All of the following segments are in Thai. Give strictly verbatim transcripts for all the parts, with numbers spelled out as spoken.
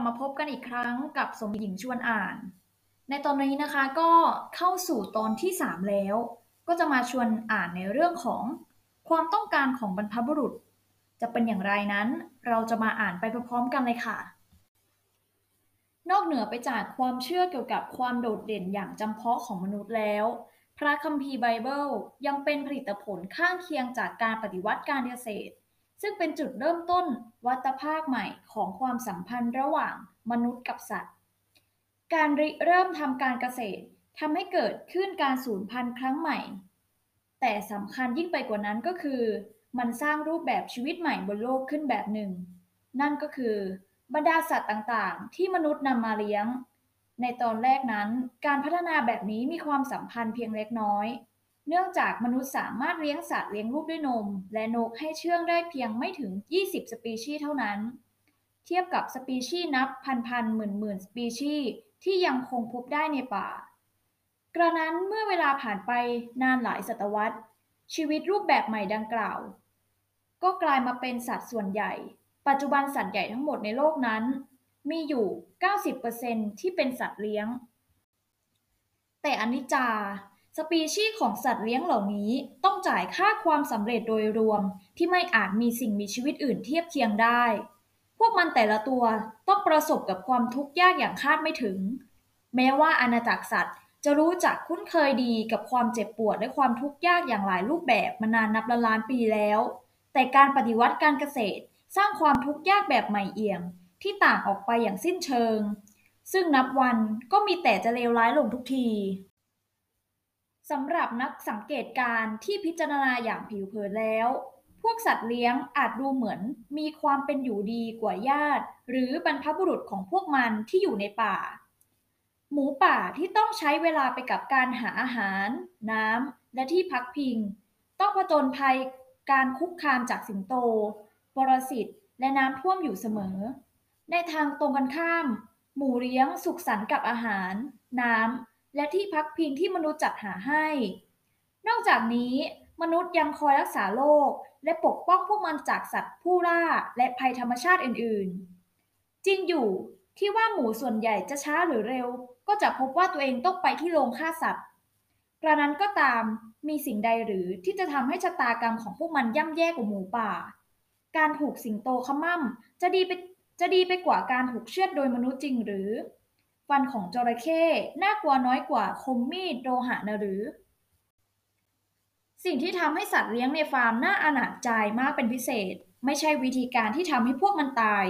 เรามาพบกันอีกครั้งกับสมหญิงชวนอ่านในตอนนี้นะคะก็เข้าสู่ตอนที่สามแล้วก็จะมาชวนอ่านในเรื่องของความต้องการของบรรพบุรุษจะเป็นอย่างไรนั้นเราจะมาอ่านไปพร้อมๆกันเลยค่ะนอกเหนือไปจากความเชื่อเกี่ยวกับความโดดเด่นอย่างจำเพาะของมนุษย์แล้วพระคัมภีร์ไบเบิลยังเป็นผลิตผลข้างเคียงจากการปฏิวัติการเกษตรซึ่งเป็นจุดเริ่มต้นวัฏภาคใหม่ของความสัมพันธ์ระหว่างมนุษย์กับสัตว์การริเริ่มทำการเกษตรทำให้เกิดขึ้นการสูญพันธุ์ครั้งใหม่แต่สำคัญยิ่งไปกว่านั้นก็คือมันสร้างรูปแบบชีวิตใหม่บนโลกขึ้นแบบหนึ่งนั่นก็คือบรรดาสัตว์ต่างๆที่มนุษย์นำมาเลี้ยงในตอนแรกนั้นการพัฒนาแบบนี้มีความสัมพันธ์เพียงเล็กน้อยเนื่องจากมนุษย์สามารถเลี้ยงสัตว์เลี้ยงลูกด้วยนมและนกให้เชื่องได้เพียงไม่ถึงยี่สิบสปีชีส์เท่านั้นเทียบกับสปีชีส์นับพันๆหมื่นๆสปีชีส์ที่ยังคงพบได้ในป่ากระนั้นเมื่อเวลาผ่านไปนานหลายศตวรรษชีวิตรูปแบบใหม่ดังกล่าวก็กลายมาเป็นสัตว์ส่วนใหญ่ปัจจุบันสัตว์ใหญ่ทั้งหมดในโลกนั้นมีอยู่ เก้าสิบเปอร์เซ็นต์ ที่เป็นสัตว์เลี้ยงแต่อนิจจาสปีชีส์ของสัตว์เลี้ยงเหล่านี้ต้องจ่ายค่าความสำเร็จโดยรวมที่ไม่อาจมีสิ่งมีชีวิตอื่นเทียบเคียงได้พวกมันแต่ละตัวต้องประสบกับความทุกข์ยากอย่างคาดไม่ถึงแม้ว่าอาณาจักรสัตว์จะรู้จักคุ้นเคยดีกับความเจ็บปวดและความทุกข์ยากอย่างหลายรูปแบบมานานนับล้านปีแล้วแต่การปฏิวัติการเกษตรสร้างความทุกข์ยากแบบใหม่เอี่ยมที่ต่างออกไปอย่างสิ้นเชิงซึ่งนับวันก็มีแต่จะเลวร้ายลงทุกทีสำหรับนักสังเกตการณ์ที่พิจารณาอย่างผิวเผินแล้วพวกสัตว์เลี้ยงอาจดูเหมือนมีความเป็นอยู่ดีกว่าญาติหรือบรรพบุรุษของพวกมันที่อยู่ในป่าหมูป่าที่ต้องใช้เวลาไปกับการหาอาหารน้ำและที่พักพิงต้องผจญภัยการคุกคามจากสิงโตปรสิตและน้ำท่วมอยู่เสมอในทางตรงกันข้ามหมูเลี้ยงสุขสันต์กับอาหารน้ำและที่พักพิงที่มนุษย์จัดหาให้นอกจากนี้มนุษย์ยังคอยรักษาโลกและปกป้องพวกมันจากสัตว์ผู้ล่าและภัยธรรมชาติอื่นๆจริงอยู่ที่ว่าหมูส่วนใหญ่จะช้าหรือเร็วก็จะพบว่าตัวเองต้องไปที่โรงฆ่าสัตว์กระนั้นก็ตามมีสิ่งใดหรือที่จะทำให้ชะตากรรมของพวกมันย่ำแย่กว่าหมูป่าการถูกสิงโตขม่ำจะดีไปจะดีไปกว่าการถูกเชือดโดยมนุษย์จริงหรือฟันของจระเข้น่ากลัวน้อยกว่าคมมีดโลหะนะหรือสิ่งที่ทำให้สัตว์เลี้ยงในฟาร์มน่าอนาจใจมากเป็นพิเศษไม่ใช่วิธีการที่ทำให้พวกมันตาย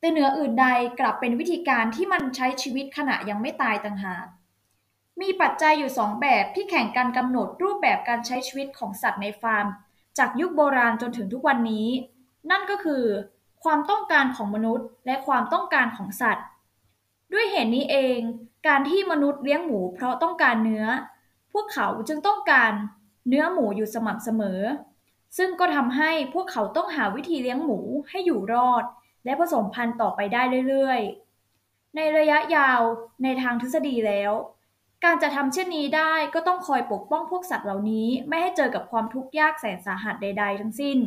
แต่เหนืออื่นใดกลับเป็นวิธีการที่มันใช้ชีวิตขณะยังไม่ตายต่างหากมีปัจจัยอยู่สองแบบที่แข่งกันกำหนดรูปแบบการใช้ชีวิตของสัตว์ในฟาร์มจากยุคโบราณจนถึงทุกวันนี้นั่นก็คือความต้องการของมนุษย์และความต้องการของสัตว์ด้วยเหตุนี้เองการที่มนุษย์เลี้ยงหมูเพราะต้องการเนื้อพวกเขาจึงต้องการเนื้อหมูอยู่สม่ำเสมอซึ่งก็ทำให้พวกเขาต้องหาวิธีเลี้ยงหมูให้อยู่รอดและผสมพันธุ์ต่อไปได้เรื่อยๆในระยะยาวในทางทฤษฎีแล้วการจะทำเช่นนี้ได้ก็ต้องคอยปกป้องพวกสัตว์เหล่านี้ไม่ให้เจอกับความทุกข์ยากแสนสาหัสใดๆทั้งสิ้น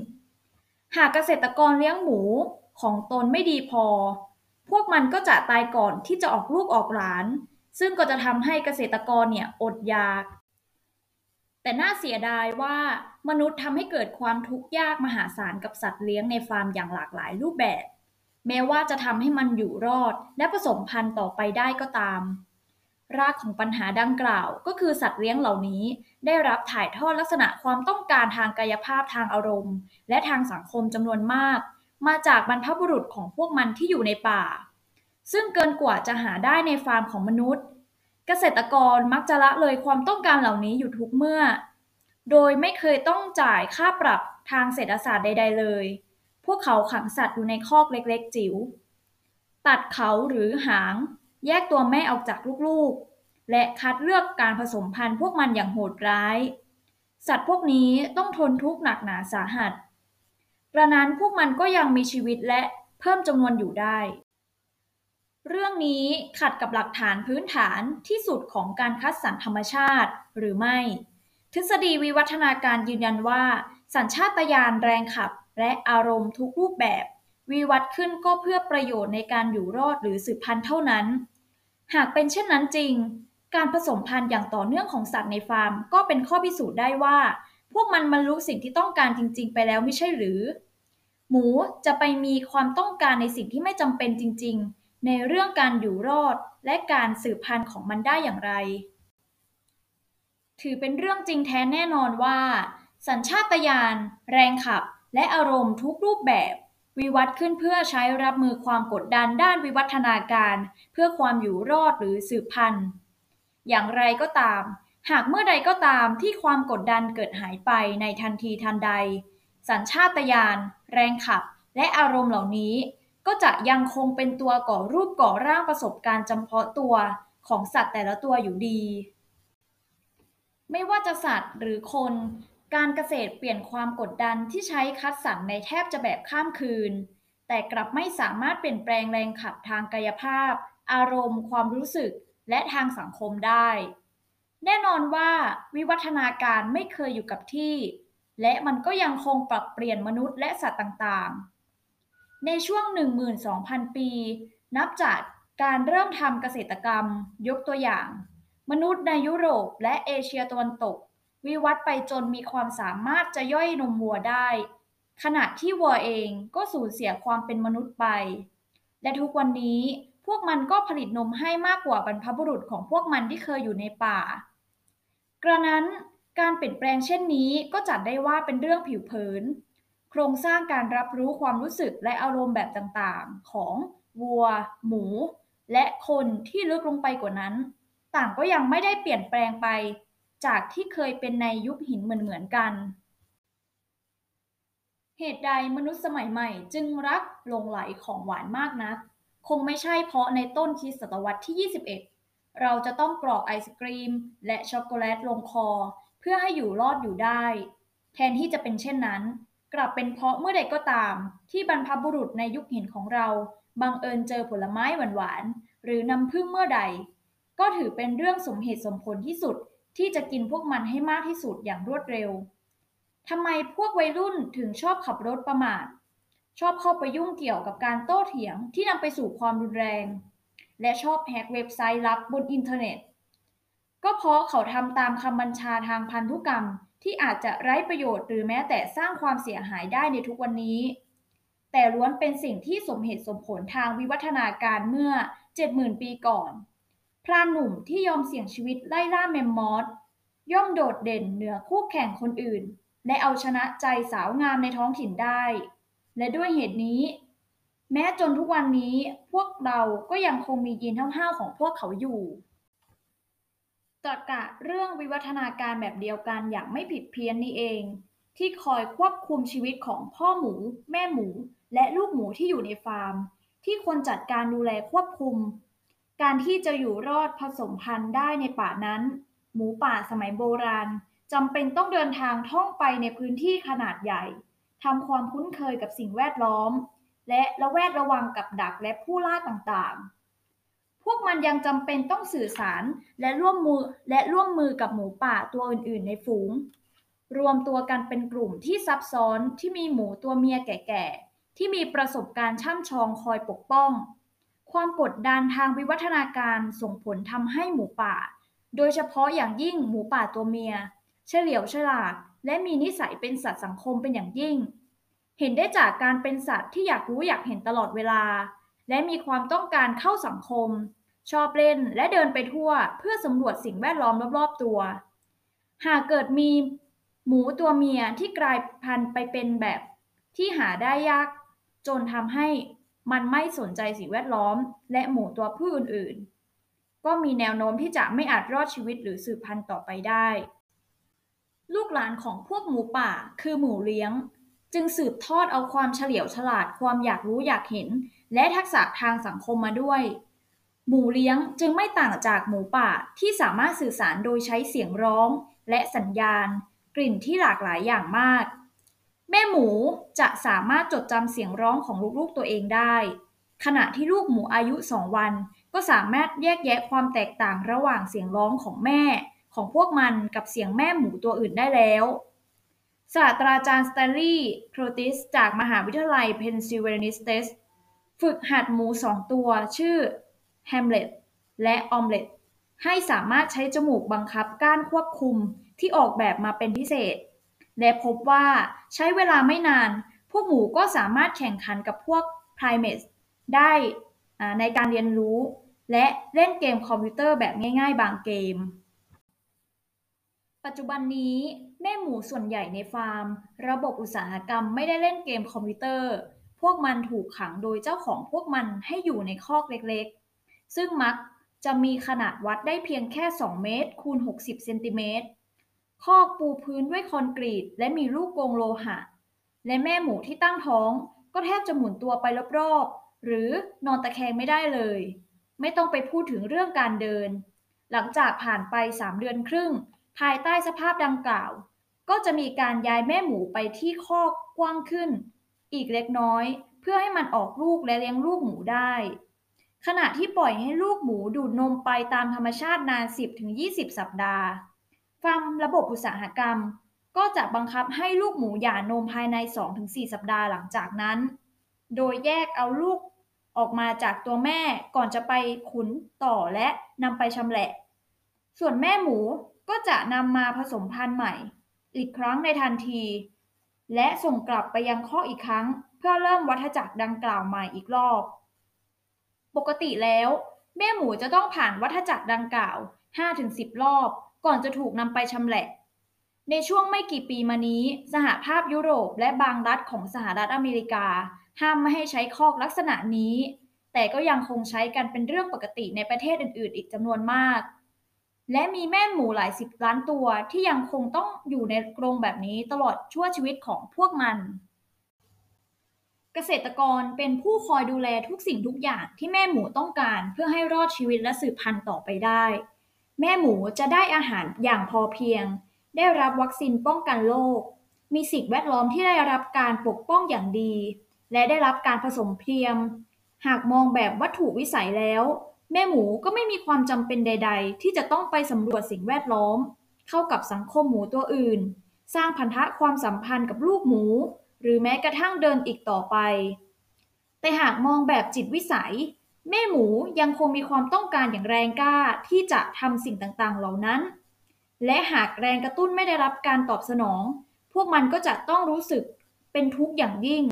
หากเกษตรกรเลี้ยงหมูของตนไม่ดีพอพวกมันก็จะตายก่อนที่จะออกลูกออกหลานซึ่งก็จะทำให้เกษตรกรเนี่ยอดอยากแต่น่าเสียดายว่ามนุษย์ทำให้เกิดความทุกข์ยากมหาศาลกับสัตว์เลี้ยงในฟาร์มอย่างหลากหลายรูปแบบแม้ว่าจะทำให้มันอยู่รอดและผสมพันธุ์ต่อไปได้ก็ตามรากของปัญหาดังกล่าวก็คือสัตว์เลี้ยงเหล่านี้ได้รับถ่ายทอดลักษณะความต้องการทางกายภาพทางอารมณ์และทางสังคมจำนวนมากมาจากบรรพบุรุษของพวกมันที่อยู่ในป่าซึ่งเกินกว่าจะหาได้ในฟาร์มของมนุษย์เกษตรกรมักจะละเลยความต้องการเหล่านี้อยู่ทุกเมื่อโดยไม่เคยต้องจ่ายค่าปรับทางเศรษฐศาสตร์ใดๆเลยพวกเขาขังสัตว์อยู่ในคอกเล็กๆจิ๋วตัดเขาหรือหางแยกตัวแม่ออกจากลูกๆและคัดเลือกการผสมพันธุ์พวกมันอย่างโหดร้ายสัตว์พวกนี้ต้องทนทุกข์หนักหนาสาหัสกระนั้นพวกมันก็ยังมีชีวิตและเพิ่มจำนวนอยู่ได้เรื่องนี้ขัดกับหลักฐานพื้นฐานที่สุดของการคัดสรรธรรมชาติหรือไม่ทฤษฎีวิวัฒนาการยืนยันว่าสัญชาตญาณแรงขับและอารมณ์ทุกรูปแบบ วิวัฒน์ขึ้นก็เพื่อประโยชน์ในการอยู่รอดหรือสืบพันธุ์เท่านั้นหากเป็นเช่นนั้นจริงการผสมพันธุ์อย่างต่อเนื่องของสัตว์ในฟาร์มก็เป็นข้อพิสูจน์ได้ว่าพวกมันบรรลุสิ่งที่ต้องการจริงๆไปแล้วไม่ใช่หรือหมูจะไปมีความต้องการในสิ่งที่ไม่จำเป็นจริงๆในเรื่องการอยู่รอดและการสืบพันธุ์ของมันได้อย่างไรถือเป็นเรื่องจริงแท้แน่นอนว่าสัญชาตญาณแรงขับและอารมณ์ทุกรูปแบบวิวัฒน์ขึ้นเพื่อใช้รับมือความกดดันด้านวิวัฒนาการเพื่อความอยู่รอดหรือสืบพันธุ์อย่างไรก็ตามหากเมื่อใดก็ตามที่ความกดดันเกิดหายไปในทันทีทันใดสัญชาตญาณแรงขับและอารมณ์เหล่านี้ก็จะยังคงเป็นตัวก่อรูปก่อร่างประสบการณ์จำเพาะตัวของสัตว์แต่ละตัวอยู่ดีไม่ว่าจะสัตว์หรือคนการเกษตรเปลี่ยนความกดดันที่ใช้คัดสรรในแทบจะแบบข้ามคืนแต่กลับไม่สามารถเปลี่ยนแปลงแรงขับทางกายภาพอารมณ์ความรู้สึกและทางสังคมได้แน่นอนว่าวิวัฒนาการไม่เคยอยู่กับที่และมันก็ยังคงปรับเปลี่ยนมนุษย์และสัตว์ต่างๆในช่วง หนึ่งหมื่นสองพัน ปีนับจากการเริ่มทำเกษตรกรรมยกตัวอย่างมนุษย์ในยุโรปและเอเชียตะวันตกวิวัฒน์ไปจนมีความสามารถจะย่อยนมวัวได้ขณะที่วัวเองก็สูญเสียความเป็นมนุษย์ไปและทุกวันนี้พวกมันก็ผลิตนมให้มากกว่าบรรพบุรุษของพวกมันที่เคยอยู่ในป่ากระนั้นการเปลี่ยนแปลงเช่นนี้ก็จัดได้ว่าเป็นเรื่องผิวเผินโครงสร้างการรับรู้ความรู้สึกและอารมณ์แบบต่างๆของวัวหมูและคนที่ลึกลงไปกว่านั้นต่างก็ยังไม่ได้เปลี่ยนแปลงไปจากที่เคยเป็นในยุคหินเหมือนๆกันเหตุใดมนุษย์สมัยใหม่จึงรักหลงไหลของหวานมากนักคงไม่ใช่เพราะในต้นคริสต์ศตวรรษที่ยี่สิบเอ็ดเราจะต้องกรอกไอศกรีมและช็อกโกแลตลงคอเพื่อให้อยู่รอดอยู่ได้แทนที่จะเป็นเช่นนั้นกลับเป็นเพราะเมื่อใดก็ตามที่บรรพบุรุษในยุคหินของเราบังเอิญเจอผลไม้หวานๆหรือน้ำผึ้งเมื่อใดก็ถือเป็นเรื่องสมเหตุสมผลที่สุดที่จะกินพวกมันให้มากที่สุดอย่างรวดเร็วทำไมพวกวัยรุ่นถึงชอบขับรถประมาทชอบเข้าไปยุ่งเกี่ยวกับการโต้เถียงที่นำไปสู่ความรุนแรงและชอบแฮกเว็บไซต์ลับบนอินเทอร์เน็ตก็เพราะเขาทำตามคำบัญชาทางพันธุกรรมที่อาจจะไร้ประโยชน์หรือแม้แต่สร้างความเสียหายได้ในทุกวันนี้แต่ล้วนเป็นสิ่งที่สมเหตุสมผลทางวิวัฒนาการเมื่อ เจ็ดหมื่น ปีก่อนพรานหนุ่มที่ยอมเสี่ยงชีวิตไล่ล่าแมมมอธย่อมโดดเด่นเหนือคู่แข่งคนอื่นและเอาชนะใจสาวงามในท้องถิ่นได้และด้วยเหตุนี้แม้จนทุกวันนี้พวกเราก็ยังคงมียีนห้าวๆของพวกเขาอยู่ตรรกะเรื่องวิวัฒนาการแบบเดียวกันอย่างไม่ผิดเพี้ยนนี่เองที่คอยควบคุมชีวิตของพ่อหมูแม่หมูและลูกหมูที่อยู่ในฟาร์มที่คนจัดการดูแลควบคุมการที่จะอยู่รอดผสมพันธุ์ได้ในป่านั้นหมูป่าสมัยโบราณจำเป็นต้องเดินทางท่องไปในพื้นที่ขนาดใหญ่ทำความคุ้นเคยกับสิ่งแวดล้อมและระแวดระวังกับดักและผู้ล่าต่างๆพวกมันยังจำเป็นต้องสื่อสารและร่วมมือและร่วมมือกับหมูป่าตัวอื่นๆในฝูงรวมตัวกันเป็นกลุ่มที่ซับซ้อนที่มีหมูตัวเมียแก่ๆที่มีประสบการณ์ช่ำชองคอยปกป้องความกดดันทางวิวัฒนาการส่งผลทำให้หมูป่าโดยเฉพาะอย่างยิ่งหมูป่าตัวเมียเฉลียวฉลาดและมีนิสัยเป็นสัตว์สังคมเป็นอย่างยิ่งเห็นได้จากการเป็นสัตว์ที่อยากรู้อยากเห็นตลอดเวลาและมีความต้องการเข้าสังคมชอบเล่นและเดินไปทั่วเพื่อสำรวจสิ่งแวดล้อมรอบๆตัวหากเกิดมีหมูตัวเมียที่กลายพันธุ์ไปเป็นแบบที่หาได้ยากจนทำให้มันไม่สนใจสิ่งแวดล้อมและหมูตัวผู้อื่นๆก็มีแนวโน้มที่จะไม่อาจรอดชีวิตหรือสืบพันธุ์ต่อไปได้ลูกหลานของพวกหมูป่าคือหมูเลี้ยงจึงสืบทอดเอาความเฉลียวฉลาดความอยากรู้อยากเห็นและทักษะทางสังคมมาด้วยหมูเลี้ยงจึงไม่ต่างจากหมูป่าที่สามารถสื่อสารโดยใช้เสียงร้องและสัญญาณกลิ่นที่หลากหลายอย่างมากแม่หมูจะสามารถจดจำเสียงร้องของลูกๆตัวเองได้ขณะที่ลูกหมูอายุสองวันก็สามารถแยกแยะความแตกต่างระหว่างเสียงร้องของแม่ของพวกมันกับเสียงแม่หมูตัวอื่นได้แล้ว ศาสตราจารย์สแตนลีย์โครติสจากมหาวิทยาลัยเพนซิลเวเนียสเตทฝึกหัดหมูสองตัวชื่อแฮมเล็ตและออมเล็ตให้สามารถใช้จมูกบังคับก้านควบคุมที่ออกแบบมาเป็นพิเศษและพบว่าใช้เวลาไม่นานพวกหมูก็สามารถแข่งขันกับพวกไพรเมตได้ในการเรียนรู้และเล่นเกมคอมพิวเตอร์แบบง่ายๆบางเกมปัจจุบันนี้แม่หมูส่วนใหญ่ในฟาร์มระบบอุตสาหกรรมไม่ได้เล่นเกมคอมพิวเตอร์พวกมันถูกขังโดยเจ้าของพวกมันให้อยู่ในคอกเล็กๆซึ่งมักจะมีขนาดวัดได้เพียงแค่สองเมตรคูณหกสิบเซนติเมตรคอกปูพื้นด้วยคอนกรีตและมีลูกกรงโลหะและแม่หมูที่ตั้งท้องก็แทบจะหมุนตัวไปรอบๆหรือนอนตะแคงไม่ได้เลยไม่ต้องไปพูดถึงเรื่องการเดินหลังจากผ่านไปสามเดือนครึ่งภายใต้สภาพดังกล่าวก็จะมีการย้ายแม่หมูไปที่คอกกว้างขึ้นอีกเล็กน้อยเพื่อให้มันออกลูกและเลี้ยงลูกหมูได้ขณะที่ปล่อยให้ลูกหมูดูดนมไปตามธรรมชาตินาน สิบถึงยี่สิบ สัปดาห์ฟาร์มระบบอุตสาหกรรมก็จะบังคับให้ลูกหมูหย่านมภายใน สองถึงสี่ สัปดาห์หลังจากนั้นโดยแยกเอาลูกออกมาจากตัวแม่ก่อนจะไปขุนต่อและนำไปชำแหละส่วนแม่หมูก็จะนำมาผสมพันธุ์ใหม่อีกครั้งในทันทีและส่งกลับไปยังคอกอีกครั้งเพื่อเริ่มวัฏจักรดังกล่าวใหม่อีกรอบปกติแล้วแม่หมูจะต้องผ่านวัฏจักรดังกล่าว ห้าถึงสิบ รอบก่อนจะถูกนำไปชำแหละในช่วงไม่กี่ปีมานี้สหภาพยุโรปและบางรัฐของสหรัฐอเมริกาห้ามไม่ให้ใช้คอกลักษณะนี้แต่ก็ยังคงใช้กันเป็นเรื่องปกติในประเทศอื่นๆอีกจำนวนมากและมีแม่หมูหลายสิบล้านตัวที่ยังคงต้องอยู่ในกรงแบบนี้ตลอดชั่วชีวิตของพวกมันเกษตรกรเป็นผู้คอยดูแลทุกสิ่งทุกอย่างที่แม่หมูต้องการเพื่อให้รอดชีวิตและสืบพันธุ์ต่อไปได้แม่หมูจะได้อาหารอย่างพอเพียงได้รับวัคซีนป้องกันโรคมีสิ่งแวดล้อมที่ได้รับการปกป้องอย่างดีและได้รับการผสมเทียมหากมองแบบวัตถุวิสัยแล้วแม่หมูก็ไม่มีความจำเป็นใดๆที่จะต้องไปสำรวจสิ่งแวดล้อมเข้ากับสังคมหมูตัวอื่นสร้างพันธะความสัมพันธ์กับลูกหมูหรือแม้กระทั่งเดินอีกต่อไปแต่หากมองแบบจิตวิสัยแม่หมูยังคงมีความต้องการอย่างแรงกล้าที่จะทำสิ่งต่างๆเหล่านั้นและหากแรงกระตุ้นไม่ได้รับการตอบสนองพวกมันก็จะต้องรู้สึกเป็นทุกข์อย่างยิ่ง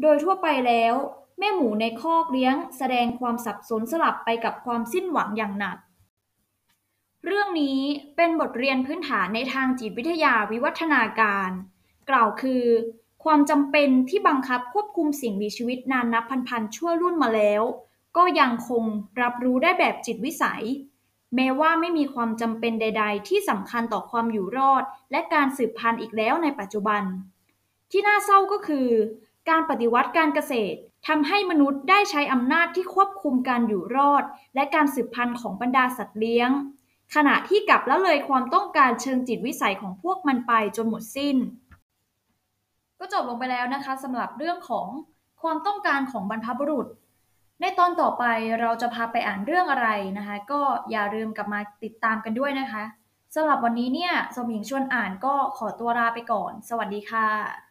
โดยทั่วไปแล้วแม่หมูในคอกเลี้ยงแสดงความสับสนสลับไปกับความสิ้นหวังอย่างหนักเรื่องนี้เป็นบทเรียนพื้นฐานในทางจิตวิทยาวิวัฒนาการกล่าวคือความจำเป็นที่บังคับควบคุมสิ่งมีชีวิตนานนับพันๆชั่วรุ่นมาแล้วก็ยังคงรับรู้ได้แบบจิตวิสัยแม้ว่าไม่มีความจำเป็นใดๆที่สำคัญต่อความอยู่รอดและการสืบพันธุ์อีกแล้วในปัจจุบันที่น่าเศร้าก็คือการปฏิวัติการเกษตรทำให้มนุษย์ได้ใช้อำนาจที่ควบคุมการอยู่รอดและการสืบพันธุ์ของบรรดาสัตว์เลี้ยงขณะที่กลับละเลยความต้องการเชิงจิตวิสัยของพวกมันไปจนหมดสิ้นก็จบลงไปแล้วนะคะสำหรับเรื่องของความต้องการของบรรพบุรุษในตอนต่อไปเราจะพาไปอ่านเรื่องอะไรนะคะก็อย่าลืมกลับมาติดตามกันด้วยนะคะสำหรับวันนี้เนี่ยสมหญิงชวนอ่านก็ขอตัวลาไปก่อนสวัสดีค่ะ